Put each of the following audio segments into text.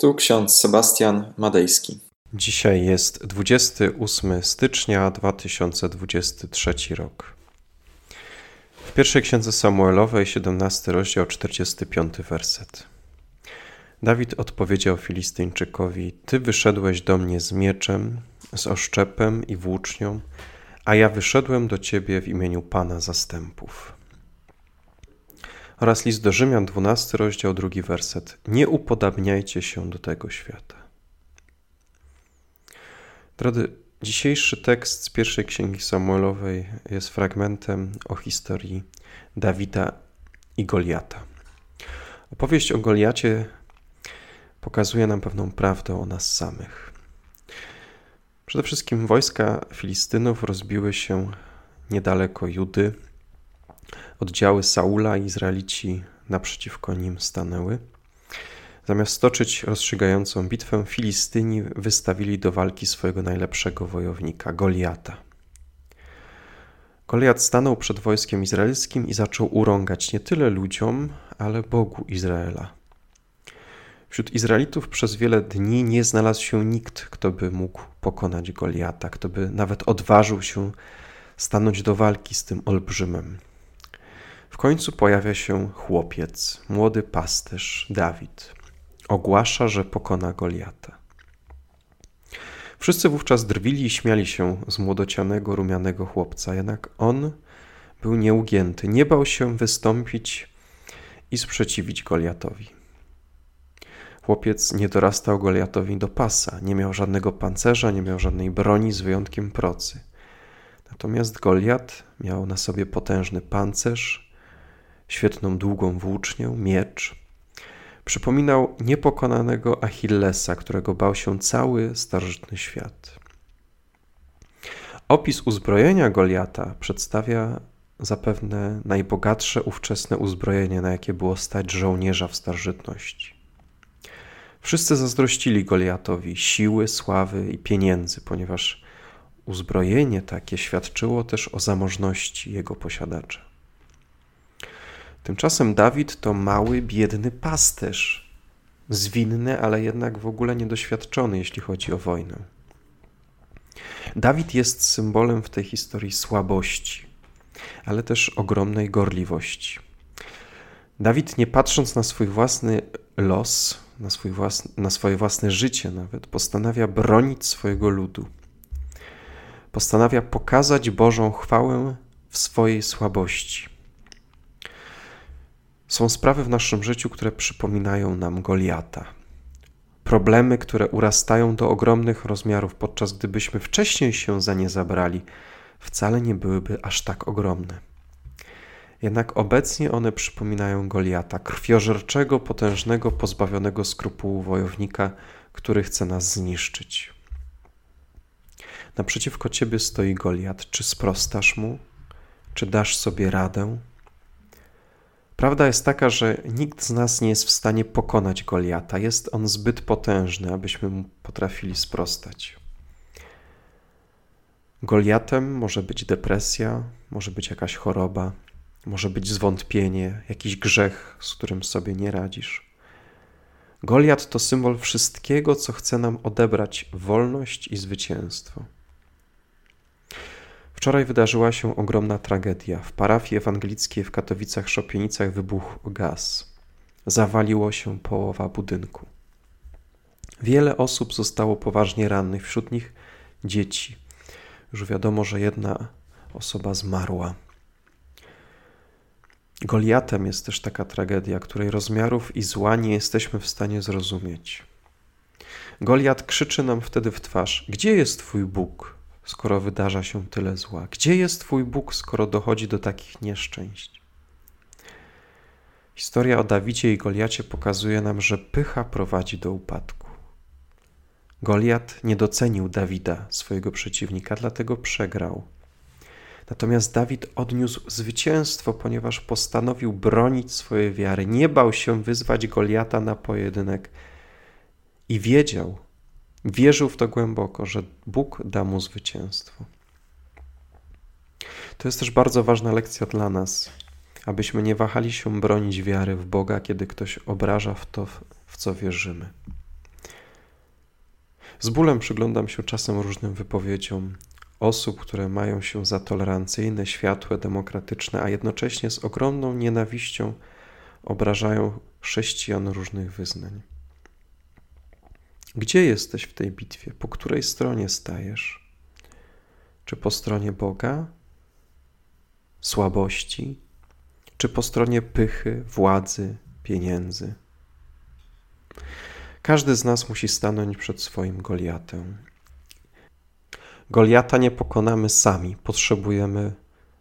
Tu ksiądz Sebastian Madejski. Dzisiaj jest 28 stycznia 2023 rok. W pierwszej księdze Samuelowej, 17 rozdział, 45 werset. Dawid odpowiedział Filistyńczykowi: Ty wyszedłeś do mnie z mieczem, z oszczepem i włócznią, a ja wyszedłem do ciebie w imieniu Pana Zastępów. Oraz list do Rzymian, 12 rozdział, 2 werset. Nie upodabniajcie się do tego świata. Drodzy, dzisiejszy tekst z pierwszej księgi Samuelowej jest fragmentem o historii Dawida i Goliata. Opowieść o Goliacie pokazuje nam pewną prawdę o nas samych. Przede wszystkim wojska Filistynów rozbiły się niedaleko Judy. Oddziały Saula i Izraelici naprzeciwko nim stanęły. Zamiast toczyć rozstrzygającą bitwę, Filistyni wystawili do walki swojego najlepszego wojownika, Goliata. Goliat stanął przed wojskiem izraelskim i zaczął urągać nie tyle ludziom, ale Bogu Izraela. Wśród Izraelitów przez wiele dni nie znalazł się nikt, kto by mógł pokonać Goliata, kto by nawet odważył się stanąć do walki z tym olbrzymem. W końcu pojawia się chłopiec, młody pasterz Dawid. Ogłasza, że pokona Goliata. Wszyscy wówczas drwili i śmiali się z młodocianego, rumianego chłopca, jednak on był nieugięty, nie bał się wystąpić i sprzeciwić Goliatowi. Chłopiec nie dorastał Goliatowi do pasa, nie miał żadnego pancerza, nie miał żadnej broni z wyjątkiem procy. Natomiast Goliat miał na sobie potężny pancerz, świetną długą włócznię, miecz. Przypominał niepokonanego Achillesa, którego bał się cały starożytny świat. Opis uzbrojenia Goliata przedstawia zapewne najbogatsze ówczesne uzbrojenie, na jakie było stać żołnierza w starożytności. Wszyscy zazdrościli Goliatowi siły, sławy i pieniędzy, ponieważ uzbrojenie takie świadczyło też o zamożności jego posiadacza. Tymczasem Dawid to mały, biedny pasterz, zwinny, ale jednak w ogóle niedoświadczony, jeśli chodzi o wojnę. Dawid jest symbolem w tej historii słabości, ale też ogromnej gorliwości. Dawid, nie patrząc na swój własny los, na swoje własne życie nawet, postanawia bronić swojego ludu. Postanawia pokazać Bożą chwałę w swojej słabości. Są sprawy w naszym życiu, które przypominają nam Goliata. Problemy, które urastają do ogromnych rozmiarów, podczas gdybyśmy wcześniej się za nie zabrali, wcale nie byłyby aż tak ogromne. Jednak obecnie one przypominają Goliata, krwiożerczego, potężnego, pozbawionego skrupułu wojownika, który chce nas zniszczyć. Naprzeciwko ciebie stoi Goliat. Czy sprostasz mu? Czy dasz sobie radę? Prawda jest taka, że nikt z nas nie jest w stanie pokonać Goliata. Jest on zbyt potężny, abyśmy mu potrafili sprostać. Goliatem może być depresja, może być jakaś choroba, może być zwątpienie, jakiś grzech, z którym sobie nie radzisz. Goliat to symbol wszystkiego, co chce nam odebrać wolność i zwycięstwo. Wczoraj wydarzyła się ogromna tragedia. W parafii ewangelickiej w Katowicach-Szopienicach wybuchł gaz. Zawaliło się połowa budynku. Wiele osób zostało poważnie rannych, wśród nich dzieci. Już wiadomo, że jedna osoba zmarła. Goliatem jest też taka tragedia, której rozmiarów i zła nie jesteśmy w stanie zrozumieć. Goliat krzyczy nam wtedy w twarz: Gdzie jest twój Bóg? Skoro wydarza się tyle zła. Gdzie jest twój Bóg, skoro dochodzi do takich nieszczęść? Historia o Dawidzie i Goliacie pokazuje nam, że pycha prowadzi do upadku. Goliat nie docenił Dawida, swojego przeciwnika, dlatego przegrał. Natomiast Dawid odniósł zwycięstwo, ponieważ postanowił bronić swojej wiary. Nie bał się wyzwać Goliata na pojedynek i wierzył w to głęboko, że Bóg da mu zwycięstwo. To jest też bardzo ważna lekcja dla nas, abyśmy nie wahali się bronić wiary w Boga, kiedy ktoś obraża w to, w co wierzymy. Z bólem przyglądam się czasem różnym wypowiedziom osób, które mają się za tolerancyjne, światłe, demokratyczne, a jednocześnie z ogromną nienawiścią obrażają chrześcijan różnych wyznań. Gdzie jesteś w tej bitwie? Po której stronie stajesz? Czy po stronie Boga? Słabości? Czy po stronie pychy, władzy, pieniędzy? Każdy z nas musi stanąć przed swoim Goliatem. Goliata nie pokonamy sami. Potrzebujemy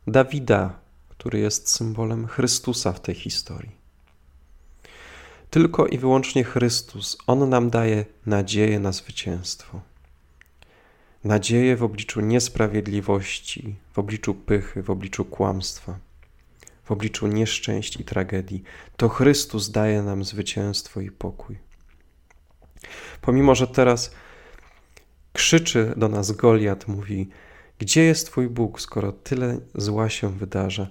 Dawida, który jest symbolem Chrystusa w tej historii. Tylko i wyłącznie Chrystus, On nam daje nadzieję na zwycięstwo. Nadzieję w obliczu niesprawiedliwości, w obliczu pychy, w obliczu kłamstwa, w obliczu nieszczęść i tragedii. To Chrystus daje nam zwycięstwo i pokój. Pomimo, że teraz krzyczy do nas Goliat, mówi: gdzie jest Twój Bóg, skoro tyle zła się wydarza,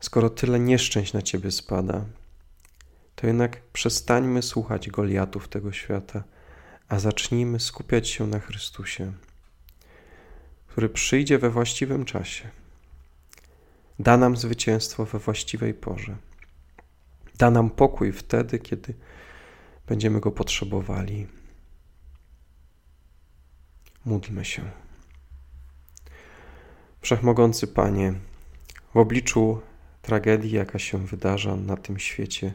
skoro tyle nieszczęść na Ciebie spada, to jednak przestańmy słuchać Goliatów tego świata, a zacznijmy skupiać się na Chrystusie, który przyjdzie we właściwym czasie, da nam zwycięstwo we właściwej porze, da nam pokój wtedy, kiedy będziemy go potrzebowali. Módlmy się. Wszechmogący Panie, w obliczu tragedii, jaka się wydarza na tym świecie,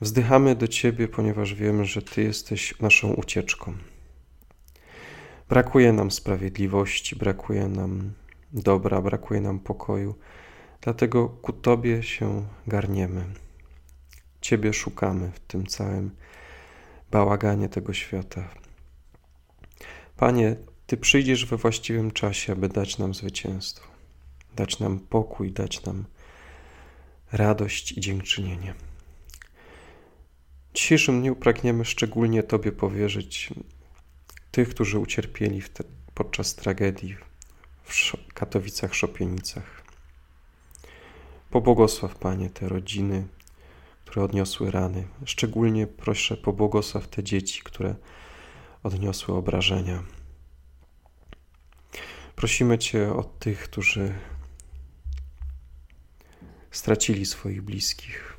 wzdychamy do Ciebie, ponieważ wiemy, że Ty jesteś naszą ucieczką. Brakuje nam sprawiedliwości, brakuje nam dobra, brakuje nam pokoju, dlatego ku Tobie się garniemy. Ciebie szukamy w tym całym bałaganie tego świata. Panie, Ty przyjdziesz we właściwym czasie, aby dać nam zwycięstwo, dać nam pokój, dać nam radość i dziękczynienie. W dzisiejszym dniu pragniemy szczególnie Tobie powierzyć tych, którzy ucierpieli podczas tragedii w Katowicach-Szopienicach. Pobłogosław, Panie, te rodziny, które odniosły rany. Szczególnie proszę, pobłogosław te dzieci, które odniosły obrażenia. Prosimy Cię o tych, którzy stracili swoich bliskich.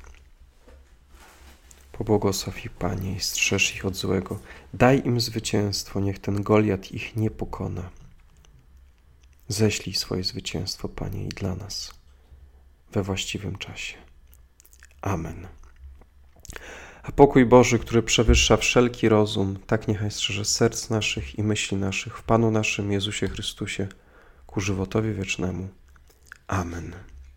Pobłogosław ich, Panie, i strzeż ich od złego. Daj im zwycięstwo, niech ten Goliat ich nie pokona. Ześlij swoje zwycięstwo, Panie, i dla nas we właściwym czasie. Amen. A pokój Boży, który przewyższa wszelki rozum, tak niechaj strzeże serc naszych i myśli naszych w Panu naszym Jezusie Chrystusie ku żywotowi wiecznemu. Amen.